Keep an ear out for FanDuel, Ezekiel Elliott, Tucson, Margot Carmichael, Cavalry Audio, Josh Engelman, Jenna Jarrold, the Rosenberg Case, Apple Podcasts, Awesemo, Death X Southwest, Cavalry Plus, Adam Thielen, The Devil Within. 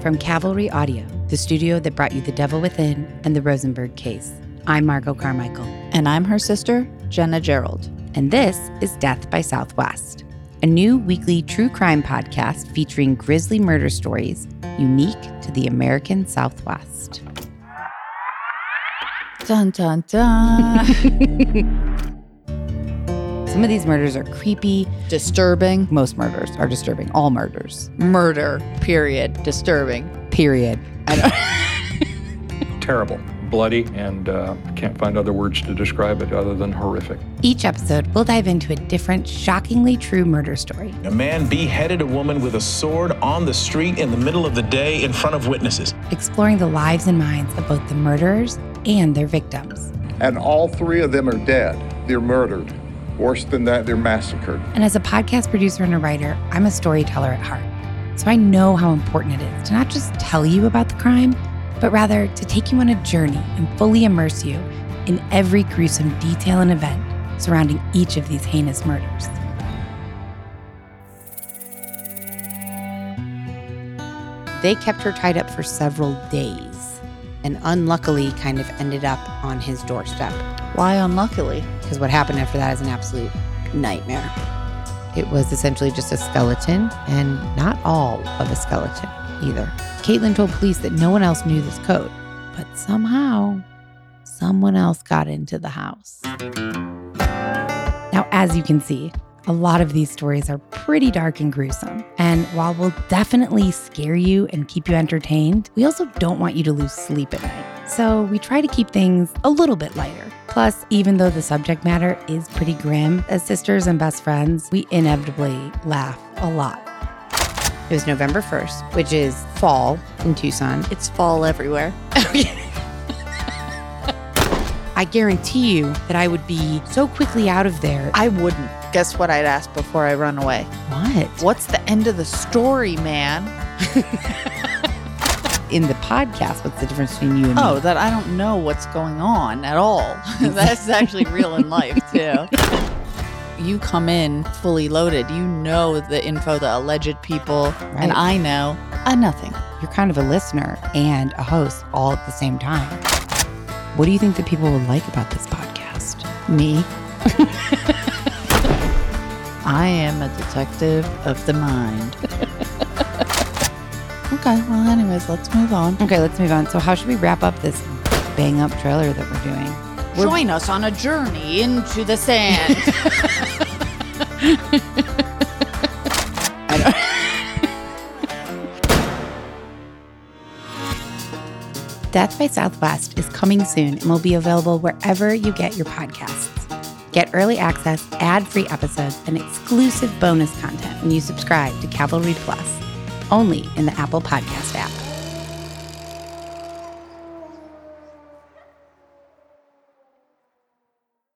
From Cavalry Audio, the studio that brought you The Devil Within and The Rosenberg Case. I'm Margot Carmichael. And I'm her sister, Jenna Jarrold. And this is Death X Southwest, a new weekly true crime podcast featuring grisly murder stories unique to the American Southwest. Dun, dun, dun. Some of these murders are creepy. Disturbing. Most murders are disturbing. All murders. Murder, period. Disturbing. Period. I don't Terrible. Bloody, and can't find other words to describe it other than horrific. Each episode, we'll dive into a different, shockingly true murder story. A man beheaded a woman with a sword on the street in the middle of the day in front of witnesses. Exploring the lives and minds of both the murderers and their victims. And all three of them are dead. They're murdered. Worse than that, they're massacred. And as a podcast producer and a writer, I'm a storyteller at heart. So I know how important it is to not just tell you about the crime, but rather to take you on a journey and fully immerse you in every gruesome detail and event surrounding each of these heinous murders. They kept her tied up for several days and unluckily kind of ended up on his doorstep. Why unluckily? Because what happened after that is an absolute nightmare. It was essentially just a skeleton, and not all of a skeleton either. Caitlin told police that no one else knew this code, but somehow, someone else got into the house. Now, as you can see, a lot of these stories are pretty dark and gruesome. And while we'll definitely scare you and keep you entertained, we also don't want you to lose sleep at night. So we try to keep things a little bit lighter. Plus, even though the subject matter is pretty grim, as sisters and best friends, we inevitably laugh a lot. It was November 1st, which is fall in Tucson. It's fall everywhere. I guarantee you that I would be so quickly out of there. I wouldn't. Guess what I'd ask before I run away? What? What's the end of the story, man? In the podcast, what's the difference between you and me? Oh, that I don't know what's going on at all. That's actually real in life, too. You come in fully loaded. You know the info, the alleged people, right. And I know nothing. You're kind of a listener and a host all at the same time. What do you think that people will like about this podcast? Me. I am a detective of the mind. Okay, well, anyways, let's move on. Okay, let's move on. So how should we wrap up this bang-up trailer that we're doing? Join us on a journey into the sand. Death X Southwest is coming soon and will be available wherever you get your podcasts. Get early access, ad-free episodes, and exclusive bonus content when you subscribe to Cavalry Plus, only in the Apple Podcast app.